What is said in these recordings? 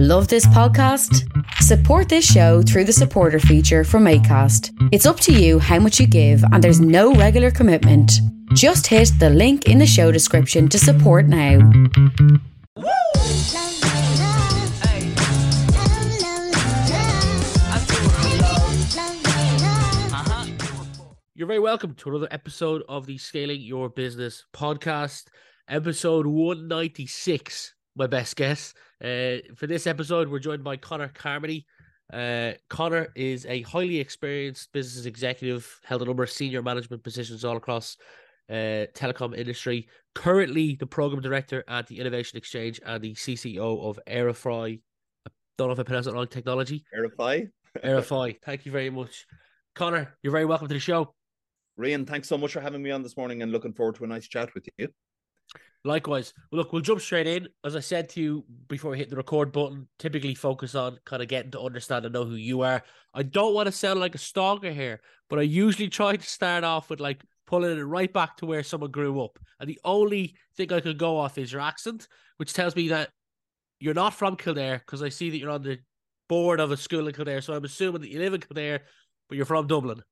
Love this podcast? Support this show through the supporter feature from Acast. It's up to you how much you give and there's no regular commitment. Just hit the link in the show description to support now. Woo! You're very welcome to another episode of the Scaling Your Business podcast, episode 196, my best guess. For this episode, we're joined by Connor Carmody. Connor is a highly experienced business executive, held a number of senior management positions all across telecom industry, currently the program director at the Innovation Exchange and the CCO of Aerofly. I don't know if I pronounced it wrong, technology. Aerofly. Aerofly. Thank you very much. Connor, you're very welcome to the show. Ryan, thanks so much for having me on this morning and looking forward to a nice chat with you. Likewise. Well, look, we'll jump straight in. As I said to you before we hit the record button, typically focus on kind of getting to understand and know who you are. I don't want to sound like a stalker here, but I usually try to start off with like pulling it right back to where someone grew up. And the only thing I could go off is your accent, which tells me that you're not from Kildare, because I see that you're on the board of a school in Kildare. So I'm assuming that you live in Kildare, but you're from Dublin.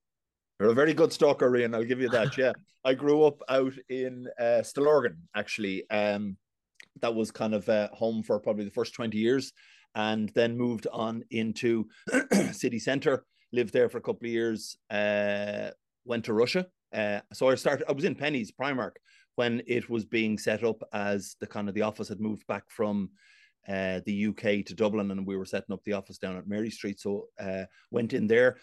You're a very good stalker, Ryan. I'll give you that, yeah. I grew up out in Stillorgan, actually. That was kind of home for probably the first 20 years, and then moved on into city centre, lived there for a couple of years, went to Russia. So I was in Penny's, Primark, when it was being set up as the office had moved back from the UK to Dublin, and we were setting up the office down at Mary Street. So went in there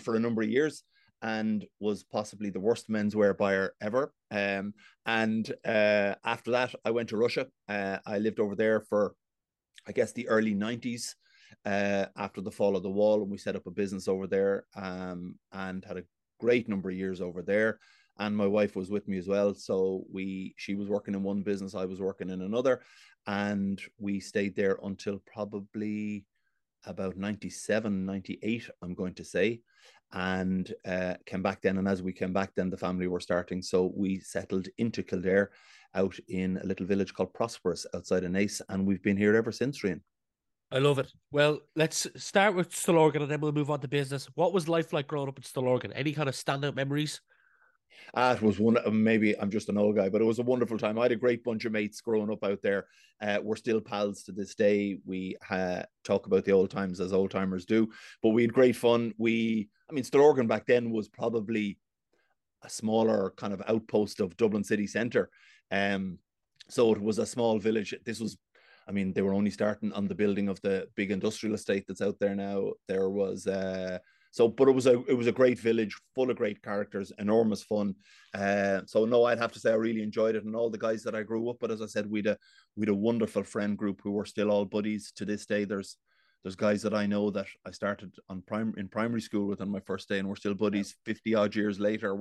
for a number of years, and was possibly the worst menswear buyer ever. After that, I went to Russia. I lived over there for, I guess, the early 90s, after the fall of the wall, and we set up a business over there, and had a great number of years over there. And my wife was with me as well. So she was working in one business, I was working in another, and we stayed there until probably about 97, 98, I'm going to say. And came back then, and as we came back then, the family were starting, so we settled into Kildare out in a little village called Prosperous outside of Naas, and we've been here ever since, Ryan. I love it. Well, let's start with Stillorgan and then we'll move on to business. What was life like growing up in Stillorgan? Any kind of standout memories? It was one, maybe I'm just an old guy, but it was a wonderful time. I had a great bunch of mates growing up out there. We're still pals to this day. We talk about the old times as old timers do, but we had great fun. Stillorgan back then was probably a smaller kind of outpost of Dublin city centre. So it was a small village. They were only starting on the building of the big industrial estate that's out there now. There was... but it was a great village, full of great characters, enormous fun. I'd have to say I really enjoyed it, and all the guys that I grew up with. As I said, we'd a wonderful friend group who were still all buddies to this day. There's guys that I know that I started in primary school with on my first day, and we're still buddies. 50 odd years later,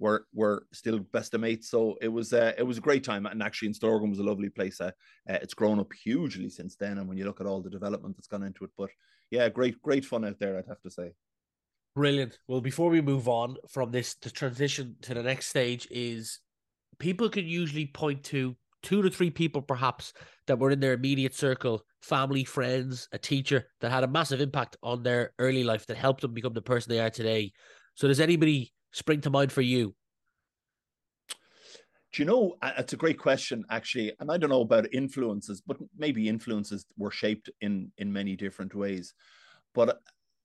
we're still best of mates. So it was a great time, and actually, in Stillorgan was a lovely place. It's grown up hugely since then, and when you look at all the development that's gone into it, but yeah, great fun out there, I'd have to say. Brilliant. Well, before we move on from this, the transition to the next stage is people can usually point to 2 to 3 people perhaps that were in their immediate circle, family, friends, a teacher that had a massive impact on their early life that helped them become the person they are today. So does anybody spring to mind for you? Do you know, it's a great question, actually. And I don't know about influences, but maybe influences were shaped in many different ways. But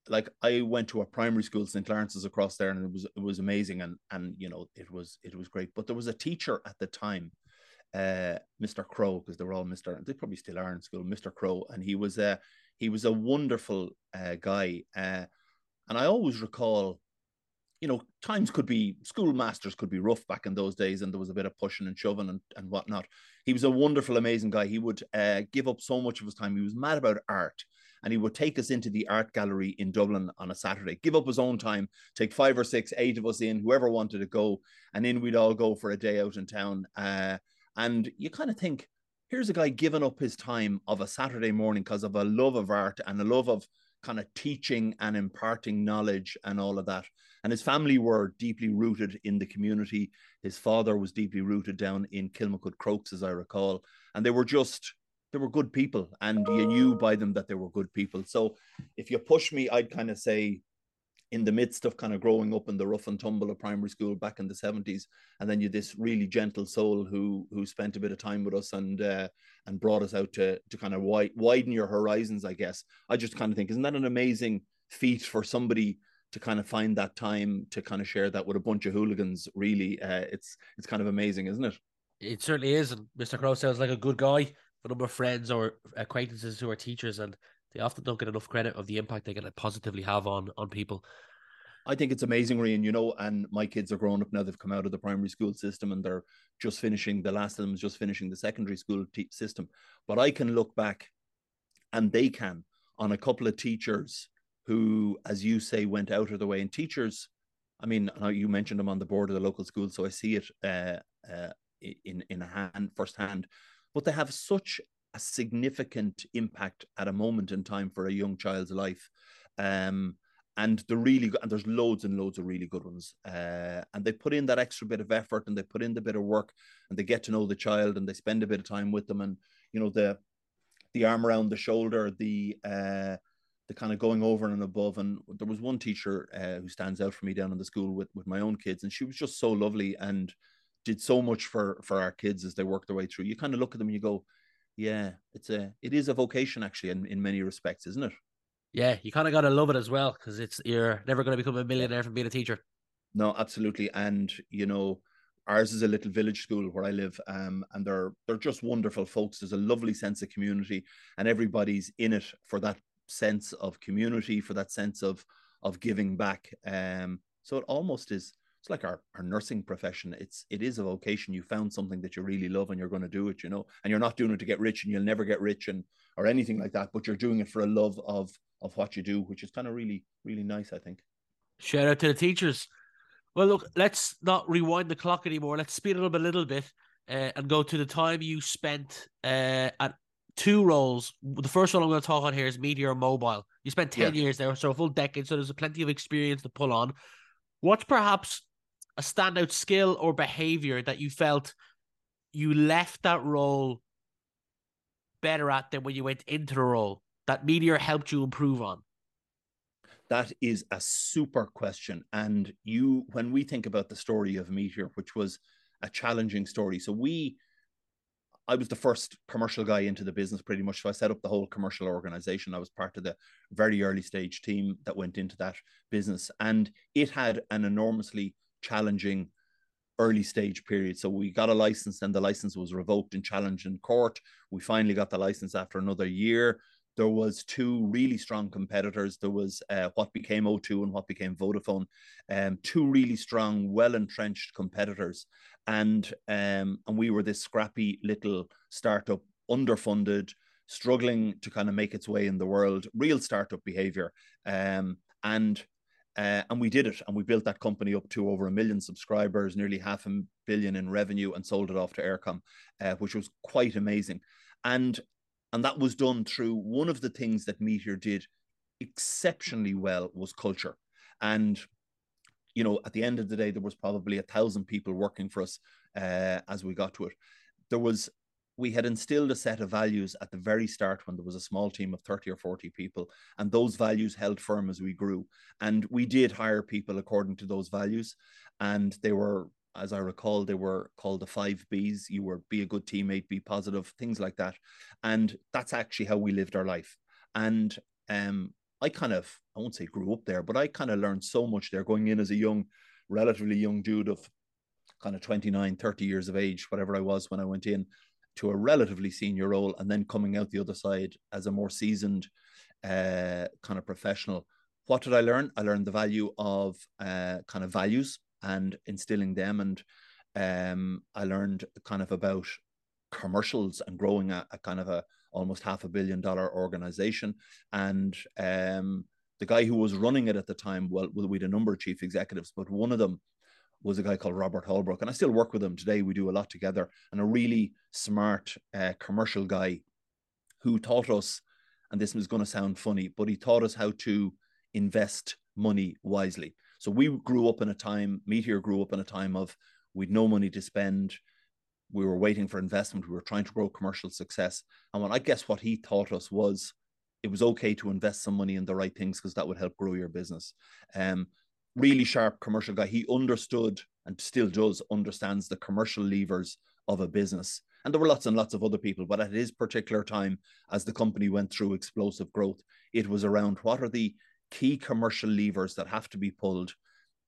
like I went to a primary school, St. Lawrence's across there, and it was amazing, and you know it was great. But there was a teacher at the time, Mr. Crow, because they were all Mr. They probably still are in school, Mr. Crow, and he was a wonderful guy, and I always recall, you know, schoolmasters could be rough back in those days, and there was a bit of pushing and shoving and whatnot. He was a wonderful, amazing guy. He would give up so much of his time. He was mad about art. And he would take us into the art gallery in Dublin on a Saturday, give up his own time, take 5 or 6, 8 of us in, whoever wanted to go. And in we'd all go for a day out in town. And you kind of think, here's a guy giving up his time of a Saturday morning because of a love of art and a love of kind of teaching and imparting knowledge and all of that. And his family were deeply rooted in the community. His father was deeply rooted down in Kilmacood Croaks, as I recall. And they were just they were good people, and you knew by them that they were good people. So if you push me, I'd kind of say, in the midst of kind of growing up in the rough and tumble of primary school back in the 70s, and then you this really gentle soul who spent a bit of time with us and brought us out to kind of widen your horizons, I guess. I just kind of think, isn't that an amazing feat for somebody to kind of find that time to kind of share that with a bunch of hooligans? Really, it's kind of amazing, isn't it? It certainly is. And Mr. Crow sounds like a good guy. A number of friends or acquaintances who are teachers, and they often don't get enough credit of the impact they can positively have on people. I think it's amazing, Rian, you know, and my kids are grown up now. They've come out of the primary school system and they're just finishing, the last of them is just finishing the secondary school system. But I can look back, and they can, on a couple of teachers who, as you say, went out of the way. And teachers, I mean, you mentioned them on the board of the local school, so I see it firsthand. But they have such a significant impact at a moment in time for a young child's life. And the really good, and there's loads and loads of really good ones. And they put in that extra bit of effort, and they put in the bit of work, and they get to know the child, and they spend a bit of time with them. And, you know, the arm around the shoulder, the kind of going over and above. And there was one teacher who stands out for me down in the school with my own kids, and she was just so lovely and did so much for our kids as they work their way through. You kind of look at them and you go, yeah, it is a vocation actually in many respects, isn't it? Yeah, you kind of got to love it as well, because you're never going to become a millionaire from being a teacher. No, absolutely. And, you know, ours is a little village school where I live, and they're just wonderful folks. There's a lovely sense of community, and everybody's in it for that sense of community, for that sense of giving back. So it almost is, it's like our nursing profession. It is a vocation. You found something that you really love and you're going to do it, you know, and you're not doing it to get rich, and you'll never get rich or anything like that, but you're doing it for a love of what you do, which is kind of really, really nice, I think. Shout out to the teachers. Well, look, let's not rewind the clock anymore. Let's speed it up a little bit and go to the time you spent at two roles. The first one I'm going to talk on here is Meteor Mobile. You spent 10 years there, so a full decade. So there's plenty of experience to pull on. What's perhaps a standout skill or behavior that you felt you left that role better at than when you went into the role that Meteor helped you improve on? That is a super question. And when we think about the story of Meteor, which was a challenging story. So I was the first commercial guy into the business pretty much. So I set up the whole commercial organization. I was part of the very early stage team that went into that business, and it had an enormously challenging early stage period. So we got a license, and the license was revoked and challenged in court. We finally got the license after another year. There was two really strong competitors. There was what became O2 and what became Vodafone, two really strong, well-entrenched competitors. And we were this scrappy little startup, underfunded, struggling to kind of make its way in the world, real startup behavior. And we did it, and we built that company up to over 1 million subscribers, nearly 500 million in revenue, and sold it off to Aircom, which was quite amazing. And that was done through one of the things that Meteor did exceptionally well was culture. And, you know, at the end of the day, there was probably 1,000 people working for us as we got to it. We had instilled a set of values at the very start when there was a small team of 30 or 40 people, and those values held firm as we grew. And we did hire people according to those values. And they were, as I recall, they were called the 5 Bs. You were be a good teammate, be positive, things like that. And that's actually how we lived our life. And I won't say grew up there, but I kind of learned so much there going in as a relatively young dude of kind of 29, 30 years of age, whatever I was when I went in, to a relatively senior role, and then coming out the other side as a more seasoned kind of professional. What did I learn? I learned the value of kind of values and instilling them. And I learned kind of about commercials and growing a kind of a almost $500 million organization. And the guy who was running it at the time, well, we had a number of chief executives, but one of them was a guy called Robert Holbrook, and I still work with him today. We do a lot together, and a really smart commercial guy who taught us, and this was going to sound funny, but he taught us how to invest money wisely. So Meteor grew up in a time of we'd no money to spend, we were waiting for investment, we were trying to grow commercial success. And when I guess what he taught us was it was okay to invest some money in the right things because that would help grow your business. Really sharp commercial guy. He understood and still does understands the commercial levers of a business. And there were lots and lots of other people, but at his particular time, as the company went through explosive growth, it was around what are the key commercial levers that have to be pulled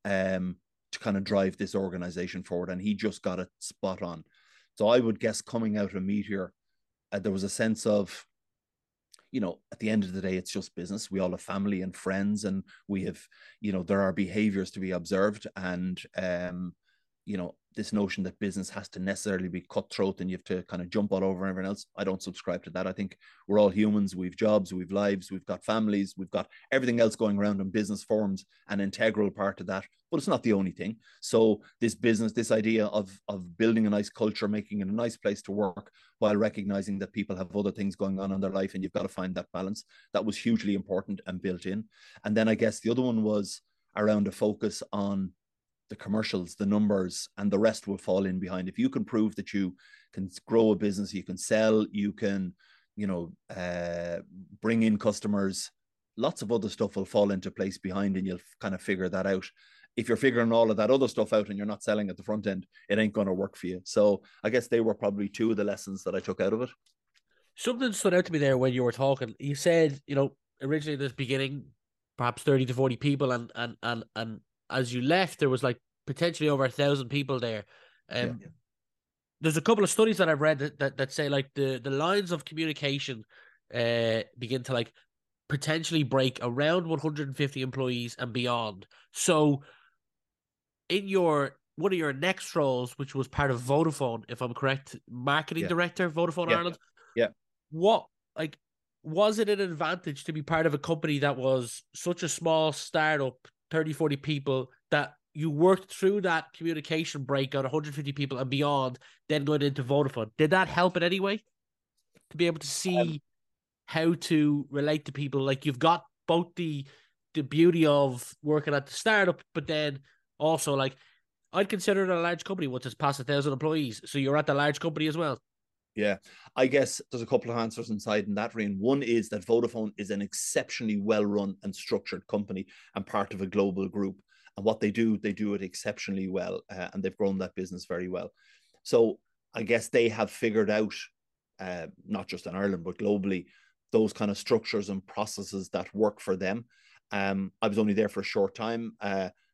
to kind of drive this organization forward. And he just got it spot on. So I would guess coming out of Meteor, there was a sense of, you know, at the end of the day, it's just business. We all have family and friends, and we have, you know, there are behaviors to be observed. And, you know, this notion that business has to necessarily be cutthroat and you have to kind of jump all over everyone else, I don't subscribe to that. I think we're all humans. We've jobs, we've lives, we've got families, we've got everything else going around, and business forms an integral part of that, but it's not the only thing. So this business, this idea of building a nice culture, making it a nice place to work while recognizing that people have other things going on in their life and you've got to find that balance, that was hugely important and built in. And then I guess the other one was around a focus on the commercials, the numbers, and the rest will fall in behind. If you can prove that you can grow a business, you can sell, you can, you know, bring in customers, lots of other stuff will fall into place behind, and you'll kind of figure that out. If you're figuring all of that other stuff out and you're not selling at the front end, it ain't going to work for you. So I guess they were probably two of the lessons that I took out of it. Something stood out to me there when you were talking. You said, you know, originally at the beginning, perhaps 30 to 40 people, and as you left, there was like potentially over 1,000 people there. There's a couple of studies that I've read that say like the lines of communication begin to like potentially break around 150 employees and beyond. So in one of your next roles, which was part of Vodafone, if I'm correct, marketing director, Vodafone Ireland. Yeah. Was it an advantage to be part of a company that was such a small startup, 30, 40 people, that you worked through that communication break on 150 people and beyond, then going into Vodafone? Did that help in any way to be able to see how to relate to people? Like, you've got both the beauty of working at the startup, but then also, like, I'd consider it a large company once it's past 1,000 employees. So you're at the large company as well. Yeah, I guess there's a couple of answers inside in that, Rain. One is that Vodafone is an exceptionally well-run and structured company and part of a global group. And what they do it exceptionally well. And they've grown that business very well. So I guess they have figured out, not just in Ireland, but globally, those kind of structures and processes that work for them. I was only there for a short time.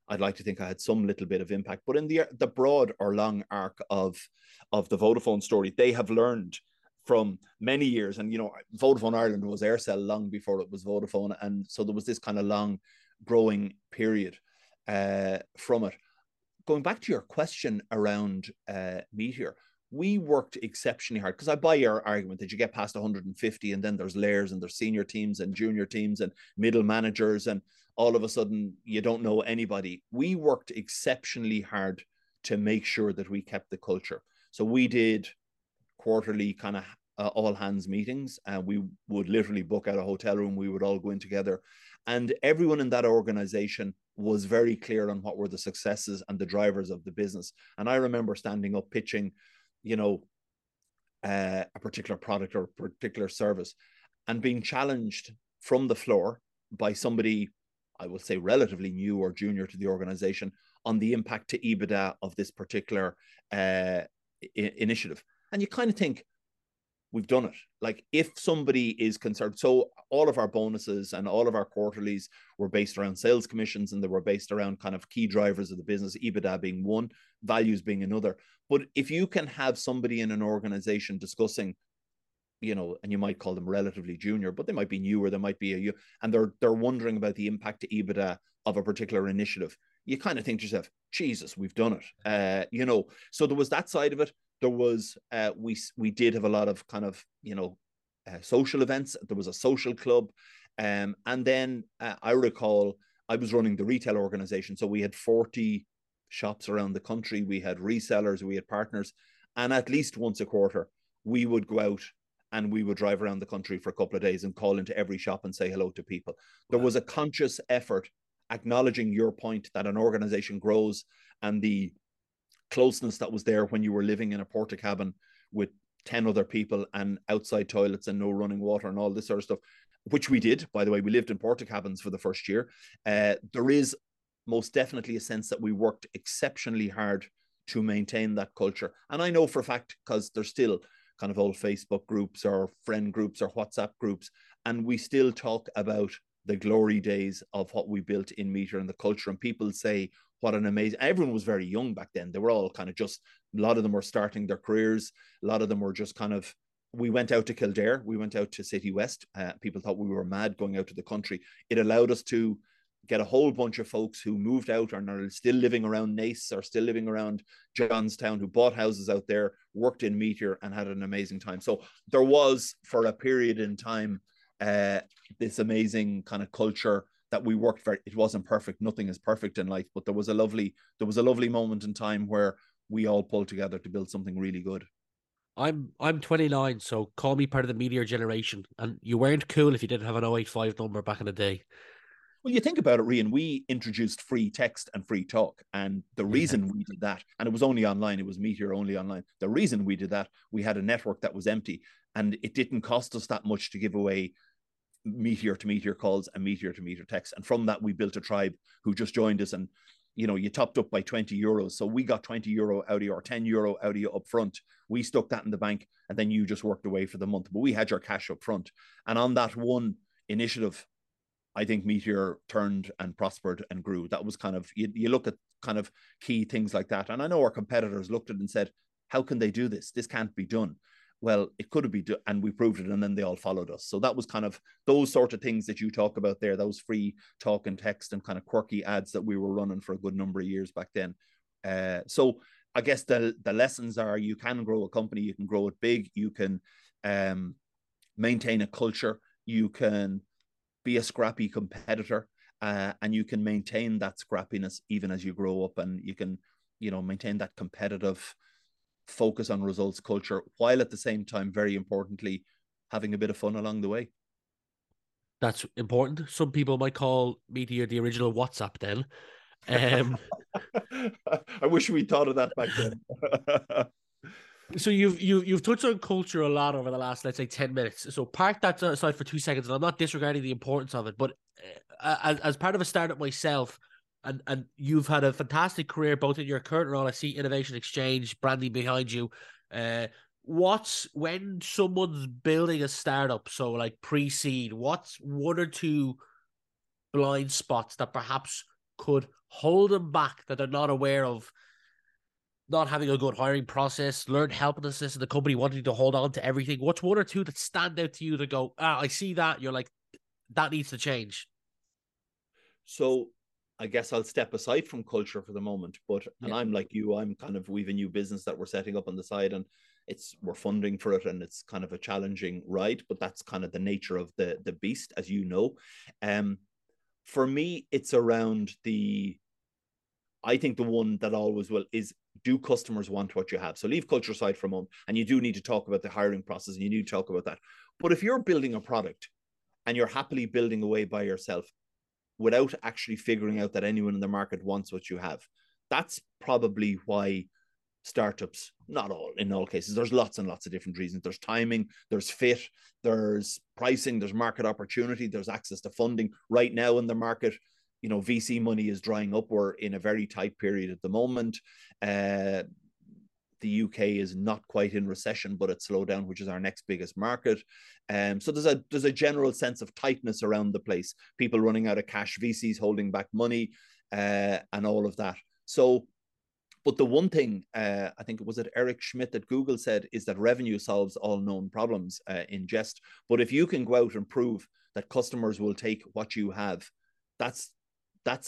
I'd like to think I had some little bit of impact, but in the broad or long arc of the Vodafone story, they have learned from many years. And, you know, Vodafone Ireland was Aircell long before it was Vodafone. And so there was this kind of long growing period from it. Going back to your question around Meteor, we worked exceptionally hard, because I buy your argument that you get past 150 and then there's layers and there's senior teams and junior teams and middle managers, and all of a sudden you don't know anybody. We worked exceptionally hard to make sure that we kept the culture. So we did quarterly kind of all hands meetings, and we would literally book out a hotel room. We would all go in together, and everyone in that organization was very clear on what were the successes and the drivers of the business. And I remember standing up pitching, you know, a particular product or a particular service, and being challenged from the floor by somebody, I will say, relatively new or junior to the organization, on the impact to EBITDA of this particular initiative. And you kind of think, we've done it. Like, if somebody is concerned, so all of our bonuses and all of our quarterlies were based around sales commissions, and they were based around kind of key drivers of the business, EBITDA being one, values being another. But if you can have somebody in an organization discussing, you know, and you might call them relatively junior, but they might be newer, they might be and they're wondering about the impact to EBITDA of a particular initiative, you kind of think to yourself, Jesus, we've done it. You know, so there was that side of it. There was, we did have a lot of kind of, you know, social events. There was a social club. And then I recall I was running the retail organization. So we had 40 shops around the country. We had resellers, we had partners. And at least once a quarter, we would go out and we would drive around the country for a couple of days and call into every shop and say hello to people. There was a conscious effort acknowledging your point that an organization grows and the closeness that was there when you were living in a porta cabin with 10 other people and outside toilets and no running water and all this sort of stuff, which we did, by the way. We lived in porta cabins for the first year. There is most definitely a sense that we worked exceptionally hard to maintain that culture. And I know for a fact, because there's still kind of old Facebook groups or friend groups or WhatsApp groups, and we still talk about the glory days of what we built in Meteor and the culture. And people say, what an amazing, everyone was very young back then. They were all kind of just, a lot of them were starting their careers. A lot of them were just kind of, we went out to Kildare, we went out to City West. People thought we were mad going out to the country. It allowed us to get a whole bunch of folks who moved out and are still living around Naas or still living around Johnstown, who bought houses out there, worked in Meteor and had an amazing time. So there was, for a period in time, this amazing kind of culture that we worked for. It wasn't perfect. Nothing is perfect in life, but there was a lovely moment in time where we all pulled together to build something really good. I'm 29, so call me part of the Meteor generation. And you weren't cool if you didn't have an 085 number back in the day. Well, you think about it, Rian, we introduced free text and free talk. And the reason we did that, and it was only online, it was Meteor only online. The reason we did that, we had a network that was empty and it didn't cost us that much to give away Meteor to Meteor calls and Meteor to Meteor texts. And from that, we built a tribe who just joined us. And, you know, you topped up by 20 euros. So we got 20 euro out of you or 10 euro out of you up front. We stuck that in the bank and then you just worked away for the month. But we had your cash up front. And on that one initiative, I think Meteor turned and prospered and grew. That was kind of, you look at kind of key things like that. And I know our competitors looked at it and said, how can they do this? This can't be done. Well, it could be done. And we proved it. And then they all followed us. So that was kind of those sort of things that you talk about there, those free talk and text and kind of quirky ads that we were running for a good number of years back then. So I guess the lessons are you can grow a company, you can grow it big, you can maintain a culture, you can be a scrappy competitor, and you can maintain that scrappiness even as you grow up, and you can, you know, maintain that competitive focus on results culture, while at the same time, very importantly, having a bit of fun along the way. That's important. Some people might call Meteor the original WhatsApp then. I wish we thought of that back then. So you've touched on culture a lot over the last, let's say, 10 minutes. So park that aside for 2 seconds, and I'm not disregarding the importance of it, but as part of a startup myself, and you've had a fantastic career, both in your current role, I see Innovation Exchange branding behind you. When someone's building a startup, so like pre-seed, what's one or two blind spots that perhaps could hold them back that they're not aware of? Not having a good hiring process, learned helplessness in the company, wanting to hold on to everything. What's one or two that stand out to you to go, I see that, you're like, that needs to change? So I guess I'll step aside from culture for the moment, and I'm like you, I'm kind of, we've a new business that we're setting up on the side, and we're funding for it, and it's kind of a challenging ride, but that's kind of the nature of the beast, as you know. For me, it's around I think the one that always will is, do customers want what you have? So leave culture aside for a moment, and you do need to talk about the hiring process, and you need to talk about that. But if you're building a product and you're happily building away by yourself without actually figuring out that anyone in the market wants what you have, that's probably why startups, not all, in all cases, there's lots and lots of different reasons. There's timing, there's fit, there's pricing, there's market opportunity, there's access to funding. Right now in the market, you know, VC money is drying up. We're in a very tight period at the moment. The UK is not quite in recession, but it's slowed down, which is our next biggest market. So there's a general sense of tightness around the place. People running out of cash, VCs holding back money, and all of that. So, but the one thing, I think it was Eric Schmidt at Google said, is that revenue solves all known problems in jest. But if you can go out and prove that customers will take what you have, that's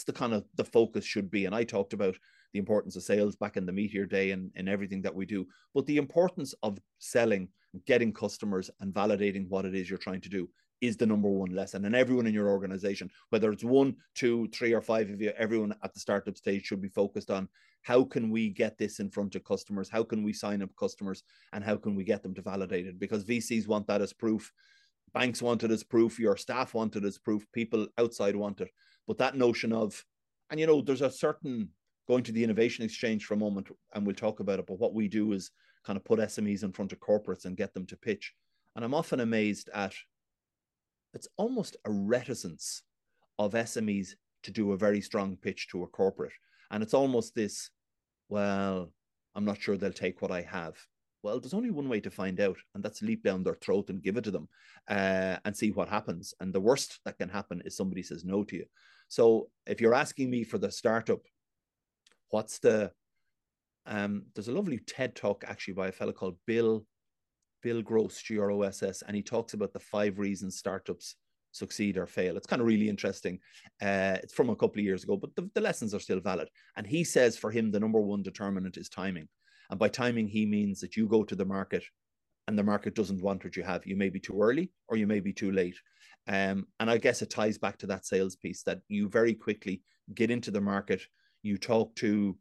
the kind of the focus should be. And I talked about the importance of sales back in the Meteor day and everything that we do, but the importance of selling, getting customers and validating what it is you're trying to do is the number one lesson. And everyone in your organization, whether it's 1, 2, 3 or 5 of you, everyone at the startup stage should be focused on how can we get this in front of customers? How can we sign up customers and how can we get them to validate it? Because VCs want that as proof. Banks want it as proof. Your staff want it as proof. People outside want it. But that notion of, and you know, there's a certain going to the Innovation Exchange for a moment, and we'll talk about it, but what we do is kind of put SMEs in front of corporates and get them to pitch. And I'm often amazed at, it's almost a reticence of SMEs to do a very strong pitch to a corporate. And it's almost this, well, I'm not sure they'll take what I have. Well, there's only one way to find out, and that's leap down their throat and give it to them and see what happens. And the worst that can happen is somebody says no to you. So if you're asking me for the startup, what's the, there's a lovely TED talk actually by a fellow called Bill Gross, Gross, and he talks about the 5 reasons startups succeed or fail. It's kind of really interesting. It's from a couple of years ago, but the lessons are still valid. And he says for him, the number one determinant is timing. And by timing, he means that you go to the market and the market doesn't want what you have. You may be too early or you may be too late. And I guess it ties back to that sales piece that you very quickly get into the market, you talk to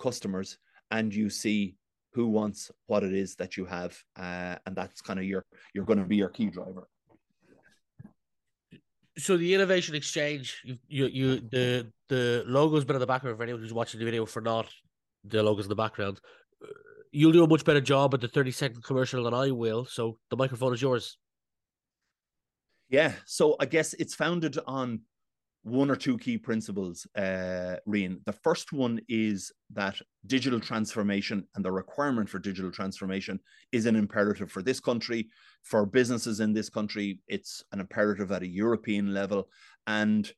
customers and you see who wants what it is that you have. And that's kind of you're going to be your key driver. So the Innovation Exchange, the logo's been in the background for anyone who's watching the video. For not, the logo's in the background. You'll do a much better job at the 30-second commercial than I will. So the microphone is yours. Yeah. So I guess it's founded on one or two key principles, Rian. The first one is that digital transformation and the requirement for digital transformation is an imperative for this country, for businesses in this country. It's an imperative at a European level. And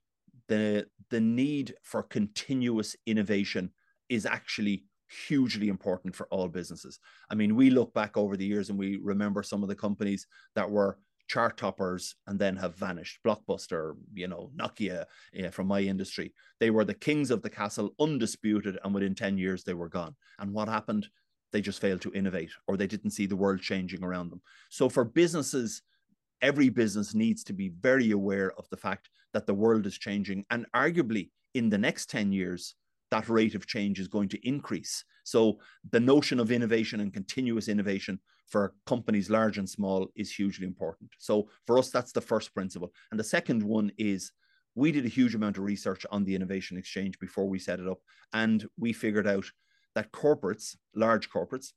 the need for continuous innovation is actually hugely important for all businesses. I mean, we look back over the years and we remember some of the companies that were chart toppers and then have vanished. Blockbuster, you know, Nokia, from my industry. They were the kings of the castle, undisputed, and within 10 years they were gone. And what happened? They just failed to innovate, or they didn't see the world changing around them. So for businesses, every business needs to be very aware of the fact that the world is changing, and arguably in the next 10 years, that rate of change is going to increase. So the notion of innovation and continuous innovation for companies large and small is hugely important. So for us, that's the first principle. And the second one is we did a huge amount of research on the Innovation Exchange before we set it up. And we figured out that corporates, large corporates,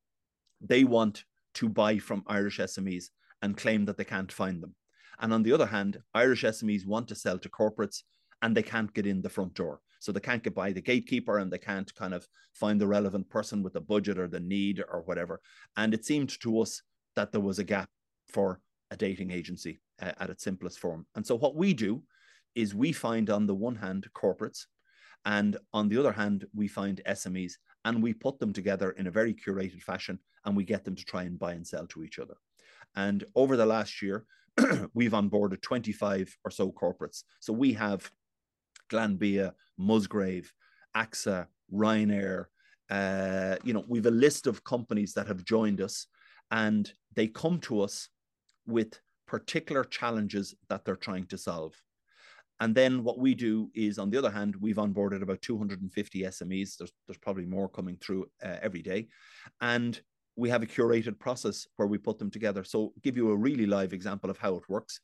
they want to buy from Irish SMEs and claim that they can't find them. And on the other hand, Irish SMEs want to sell to corporates and they can't get in the front door. So they can't get by the gatekeeper and they can't kind of find the relevant person with the budget or the need or whatever. And it seemed to us that there was a gap for a dating agency at its simplest form. And so what we do is we find on the one hand corporates and on the other hand, we find SMEs and we put them together in a very curated fashion and we get them to try and buy and sell to each other. And over the last year, we've onboarded 25 or so corporates. So we have Glanbia, Musgrave, AXA, Ryanair. You know, we've a list of companies that have joined us and they come to us with particular challenges that they're trying to solve. And then what we do is, on the other hand, we've onboarded about 250 SMEs. There's probably more coming through every day. And we have a curated process where we put them together. So give you a really live example of how it works.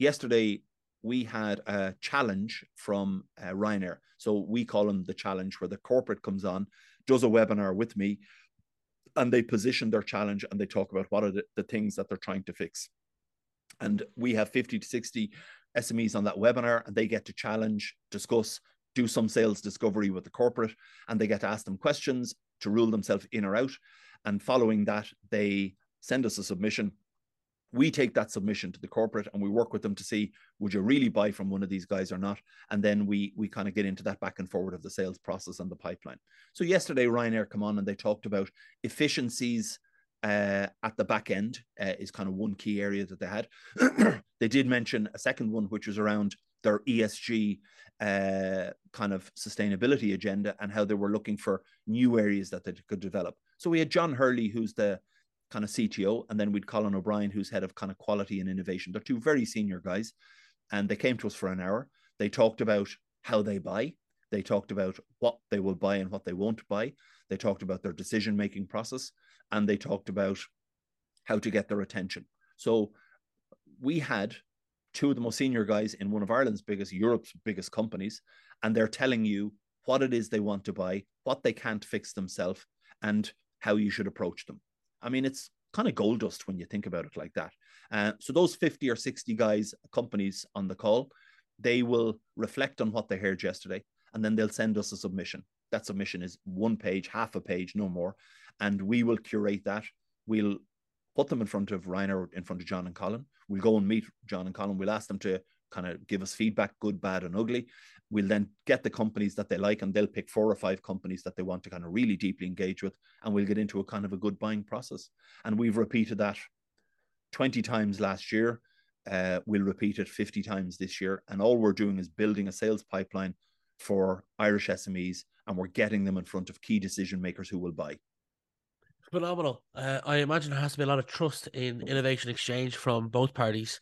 Yesterday, we had a challenge from Ryanair. So we call them the challenge, where the corporate comes on, does a webinar with me, and they position their challenge and they talk about what are the things that they're trying to fix. And we have 50 to 60 SMEs on that webinar and they get to challenge, discuss, do some sales discovery with the corporate, and they get to ask them questions to rule themselves in or out. And following that, they send us a submission. We take that submission to the corporate and we work with them to see, would you really buy from one of these guys or not? And then we kind of get into that back and forward of the sales process and the pipeline. So yesterday, Ryanair come on and they talked about efficiencies at the back end is kind of one key area that they had. They did mention a second one, which was around their ESG kind of sustainability agenda and how they were looking for new areas that they could develop. So we had John Hurley, who's the kind of CTO, and then we'd Colin O'Brien, who's head of kind of quality and innovation. They're two very senior guys, and they came to us for an hour. They talked about how they buy. They talked about what they will buy and what they won't buy. They talked about their decision-making process, and they talked about how to get their attention. So we had two of the most senior guys in one of Ireland's biggest, Europe's biggest companies, and they're telling you what it is they want to buy, what they can't fix themselves, and how you should approach them. I mean, it's kind of gold dust when you think about it like that. So those 50 or 60 guys, companies on the call, they will reflect on what they heard yesterday, and then they'll send us a submission. That submission is one page, half a page, no more. And we will curate that. We'll put them in front of Ryanair, in front of John and Colin. We'll go and meet John and Colin. We'll ask them to kind of give us feedback, good, bad, and ugly. We'll then get the companies that they like, and they'll pick 4 or 5 companies that they want to kind of really deeply engage with, and we'll get into a kind of a good buying process. And we've repeated that 20 times last year. We'll repeat it 50 times this year. And all we're doing is building a sales pipeline for Irish SMEs, and we're getting them in front of key decision makers who will buy. Phenomenal. I imagine there has to be a lot of trust in Innovation Exchange from both parties.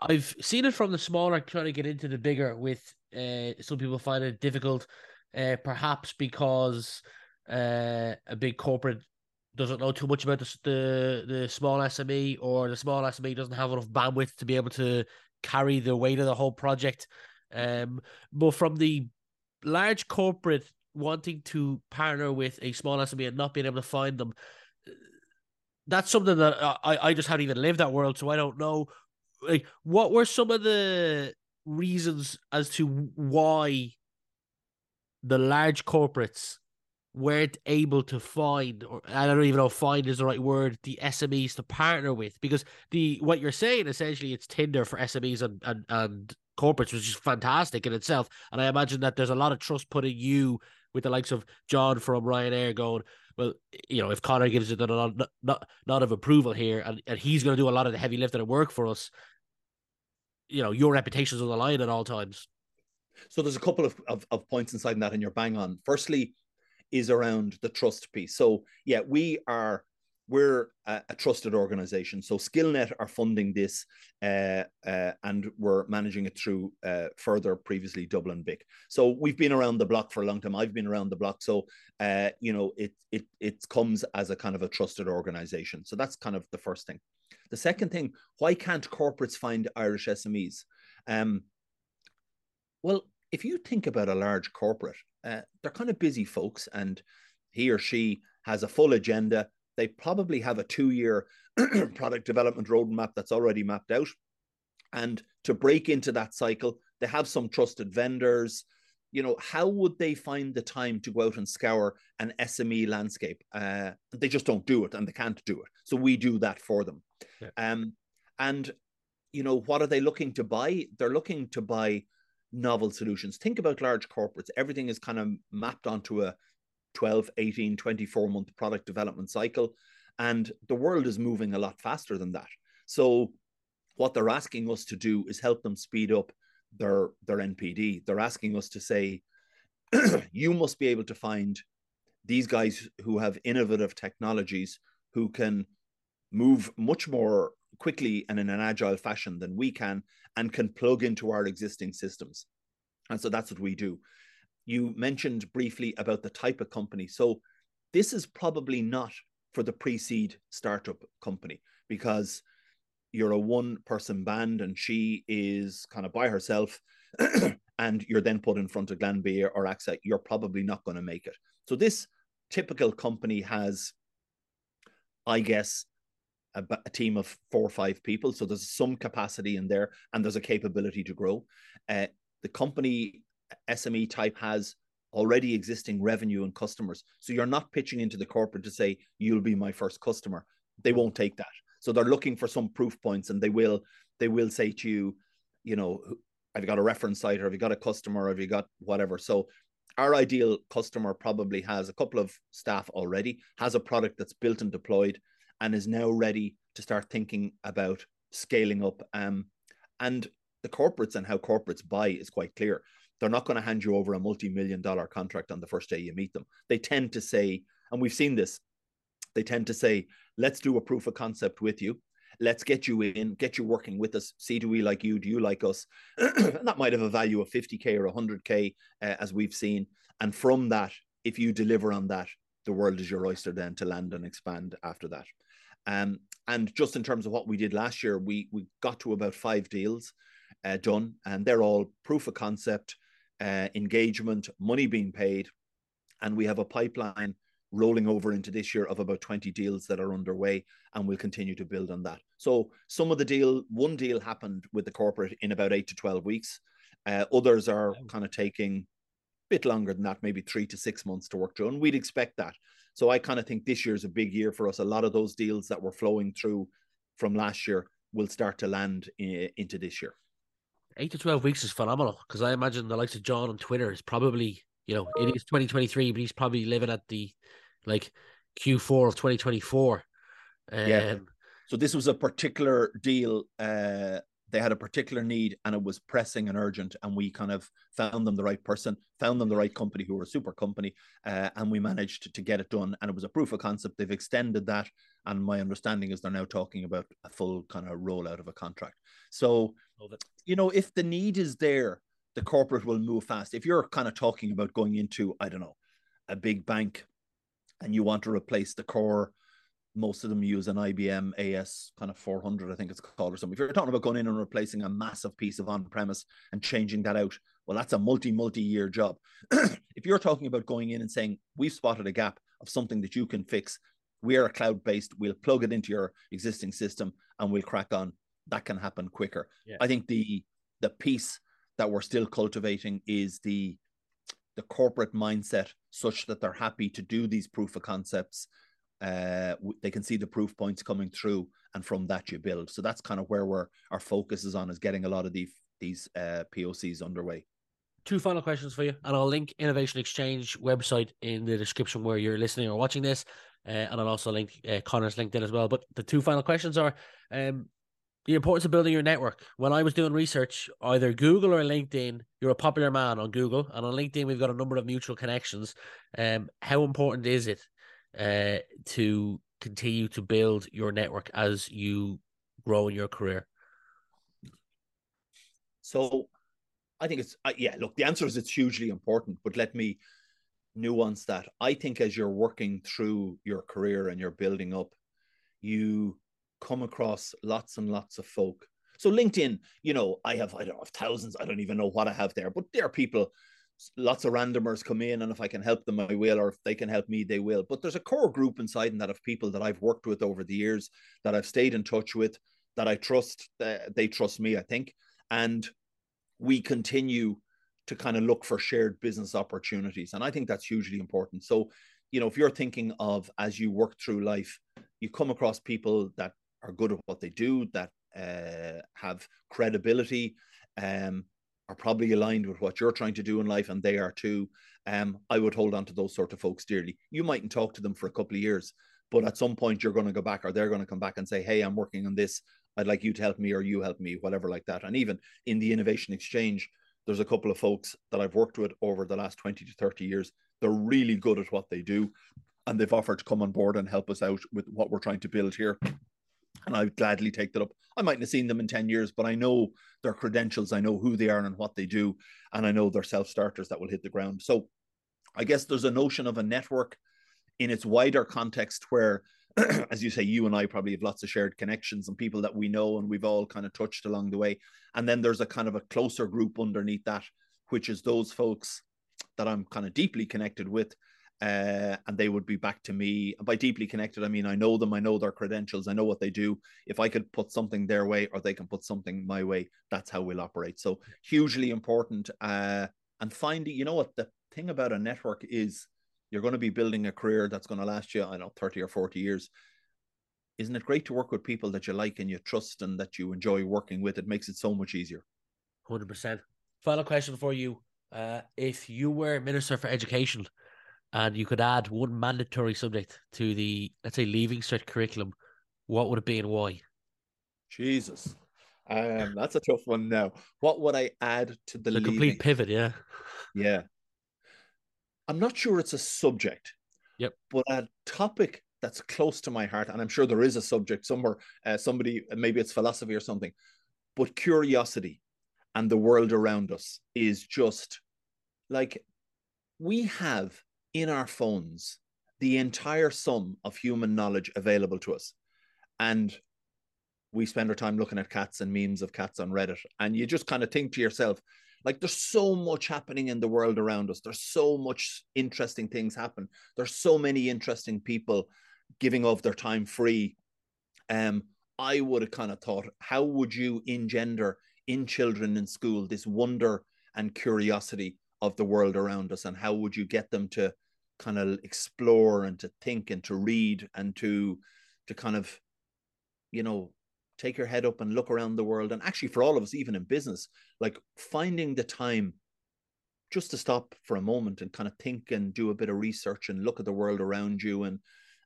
I've seen it from the smaller trying to get into the bigger with some people find it difficult, perhaps because a big corporate doesn't know too much about the small SME, or the small SME doesn't have enough bandwidth to be able to carry the weight of the whole project. But from the large corporate wanting to partner with a small SME and not being able to find them, that's something that I just haven't even lived that world, so I don't know. Like, what were some of the reasons as to why the large corporates weren't able to find, or I don't even know if find is the right word, the SMEs to partner with? Because what you're saying, essentially, it's Tinder for SMEs and corporates, which is fantastic in itself. And I imagine that there's a lot of trust put in you with the likes of John from Ryanair going, well, you know, if Connor gives it a nod of approval here, and he's going to do a lot of the heavy lifting and work for us, you know, your reputation's on the line at all times. So there's a couple of points inside that, and you're bang on. Firstly is around the trust piece. So yeah, we're a trusted organization. So Skillnet are funding this, and we're managing it through further, previously Dublin BIC. So we've been around the block for a long time. I've been around the block. So, you know, it comes as a kind of a trusted organization. So that's kind of the first thing. The second thing, why can't corporates find Irish SMEs? Well, if you think about a large corporate, they're kind of busy folks, and he or she has a full agenda. They probably have a 2-year product development roadmap that's already mapped out. And to break into that cycle, they have some trusted vendors. You know, how would they find the time to go out and scour an SME landscape? They just don't do it, and they can't do it. So we do that for them. Yeah. And, you know, what are they looking to buy? They're looking to buy novel solutions. Think about large corporates. Everything is kind of mapped onto a 12, 18, 24-month product development cycle. And the world is moving a lot faster than that. So what they're asking us to do is help them speed up their NPD. They're asking us to say, you must be able to find these guys who have innovative technologies, who can move much more quickly and in an agile fashion than we can, and can plug into our existing systems. And so that's what we do. You mentioned briefly about the type of company. So this is probably not for the pre-seed startup company, because you're a one-person band and she is kind of by herself and you're then put in front of Glanbia or AXA. You're probably not going to make it. So this typical company has, I guess, a team of 4 or 5 people. So there's some capacity in there and there's a capability to grow. The company SME type has already existing revenue and customers. So you're not pitching into the corporate to say, you'll be my first customer. They won't take that. So they're looking for some proof points, and they will say to you, you know, have you got a reference site, or have you got a customer, or have you got whatever? So our ideal customer probably has a couple of staff already, has a product that's built and deployed, and is now ready to start thinking about scaling up. And the corporates and how corporates buy is quite clear. They're not going to hand you over a multi-million-dollar contract on the first day you meet them. They tend to say, and we've seen this, they tend to say, let's do a proof of concept with you. Let's get you in, get you working with us. See, do we like you? Do you like us? And that might have a value of 50K or 100K, as we've seen. And from that, if you deliver on that, the world is your oyster then to land and expand after that. And just in terms of what we did last year, we got to about 5 deals done, and they're all proof of concept, engagement, money being paid. And we have a pipeline rolling over into this year of about 20 deals that are underway, and we'll continue to build on that. So some of the one deal happened with the corporate in about 8 to 12 weeks. Others are kind of taking a bit longer than that, maybe 3 to 6 months to work through, and we'd expect that. So I kind of think this year is a big year for us. A lot of those deals that were flowing through from last year will start to land into this year. 8 to 12 weeks is phenomenal, because I imagine the likes of John on Twitter is probably, you know, it is 2023, but he's probably living at the like Q4 of 2024. Yeah. So this was a particular deal. They had a particular need, and it was pressing and urgent. And we kind of found them the right person, found them the right company, who were a super company, and we managed to get it done. And it was a proof of concept. They've extended that, and my understanding is they're now talking about a full kind of rollout of a contract. So, you know, if the need is there, the corporate will move fast. If you're kind of talking about going into, I don't know, a big bank, and you want to replace the core, most of them use an IBM AS kind of 400, I think it's called, or something. If you're talking about going in and replacing a massive piece of on-premise and changing that out, well, that's a multi-year job. If you're talking about going in and saying, we've spotted a gap of something that you can fix, we are cloud-based, we'll plug it into your existing system and we'll crack on, that can happen quicker. Yeah. I think the piece that we're still cultivating is the corporate mindset, such that they're happy to do these proof of concepts. They can see the proof points coming through, and from that you build. So that's kind of where our focus is on, is getting a lot of these POCs underway. Two final questions for you, and I'll link Innovation Exchange website in the description where you're listening or watching this, and I'll also link Connor's LinkedIn as well. But the two final questions are the importance of building your network. When I was doing research, either Google or LinkedIn, you're a popular man on Google, and on LinkedIn, we've got a number of mutual connections. How important is it to continue to build your network as you grow in your career? So I think it's, look, the answer is it's hugely important, but let me nuance that. I think as you're working through your career and you're building up, you come across lots and lots of folk. So LinkedIn, you know, I have thousands, I don't even know what I have there, but there are people, lots of randomers come in, and if I can help them, I will, or if they can help me, they will. But there's a core group inside, and that of people that I've worked with over the years, that I've stayed in touch with, that I trust, they trust me, I think. And we continue to kind of look for shared business opportunities. And I think that's hugely important. So, you know, if you're thinking of, as you work through life, you come across people that are good at what they do, that have credibility, are probably aligned with what you're trying to do in life, and they are too. I would hold on to those sort of folks dearly. You mightn't talk to them for a couple of years, but at some point you're going to go back, or they're going to come back and say, hey, I'm working on this, I'd like you to help me, or you help me, whatever like that. And even in the Innovation Exchange, there's a couple of folks that I've worked with over the last 20 to 30 years. They're really good at what they do, and they've offered to come on board and help us out with what we're trying to build here. And I would gladly take that up. I mightn't have seen them in 10 years, but I know their credentials. I know who they are and what they do. And I know they're self-starters that will hit the ground. So I guess there's a notion of a network in its wider context where, as you say, you and I probably have lots of shared connections and people that we know, and we've all kind of touched along the way. And then there's a kind of a closer group underneath that, which is those folks that I'm kind of deeply connected with. And they would be back to me. And by deeply connected, I mean, I know them, I know their credentials, I know what they do. If I could put something their way, or they can put something my way, that's how we'll operate. So hugely important. And finding, you know what, the thing about a network is you're going to be building a career that's going to last you, I don't know, 30 or 40 years. Isn't it great to work with people that you like and you trust and that you enjoy working with? It makes it so much easier. 100%. Final question for you. If you were Minister for Education, and you could add one mandatory subject to the, let's say, Leaving Cert curriculum, what would it be and why? Jesus. That's a tough one now. What would I add to the Leaving? A complete pivot, yeah. Yeah. I'm not sure it's a subject, yep, but a topic that's close to my heart, and I'm sure there is a subject somewhere, somebody, maybe it's philosophy or something, but curiosity and the world around us is just like, we have in our phones the entire sum of human knowledge available to us, and we spend our time looking at cats and memes of cats on Reddit, and you just kind of think to yourself, Like, there's so much happening in the world around us. There's so much interesting things happen. There's so many interesting people giving of their time free. I would have kind of thought, how would you engender in children in school this wonder and curiosity of the world around us? And how would you get them to kind of explore and to think and to read and to kind of, you know, take your head up and look around the world? And actually, for all of us, even in business, like finding the time just to stop for a moment and kind of think and do a bit of research and look at the world around you, and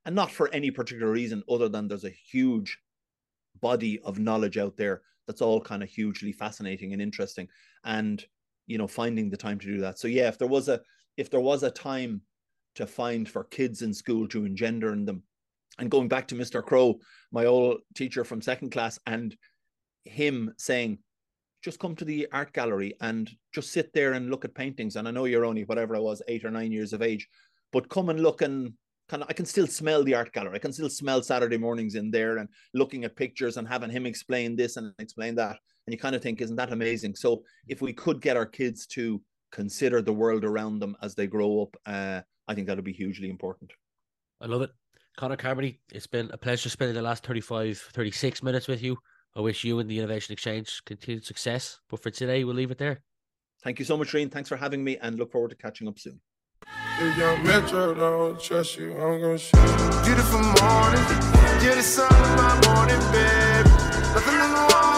not for any particular reason other than there's a huge body of knowledge out there that's all kind of hugely fascinating and interesting, and, you know, finding the time to do that. So yeah, if there was a time to find for kids in school to engender in them. And going back to Mr. Crow, my old teacher from second class, and him saying, just come to the art gallery and just sit there and look at paintings. And I know you're only, whatever I was, 8 or 9 years of age, but come and look, and kind of, I can still smell the art gallery. I can still smell Saturday mornings in there and looking at pictures and having him explain this and explain that. And you kind of think, isn't that amazing? So if we could get our kids to consider the world around them as they grow up, I think that'll be hugely important. I love it. Connor Carmody, it's been a pleasure spending the last 35, 36 minutes with you. I wish you and the Innovation Exchange continued success. But for today, we'll leave it there. Thank you so much, Reen. Thanks for having me, and look forward to catching up soon. If you're Metro, don't trust you, I'm gonna shoot. Beautiful morning, you're the sun of my morning, babe. Nothing in the water.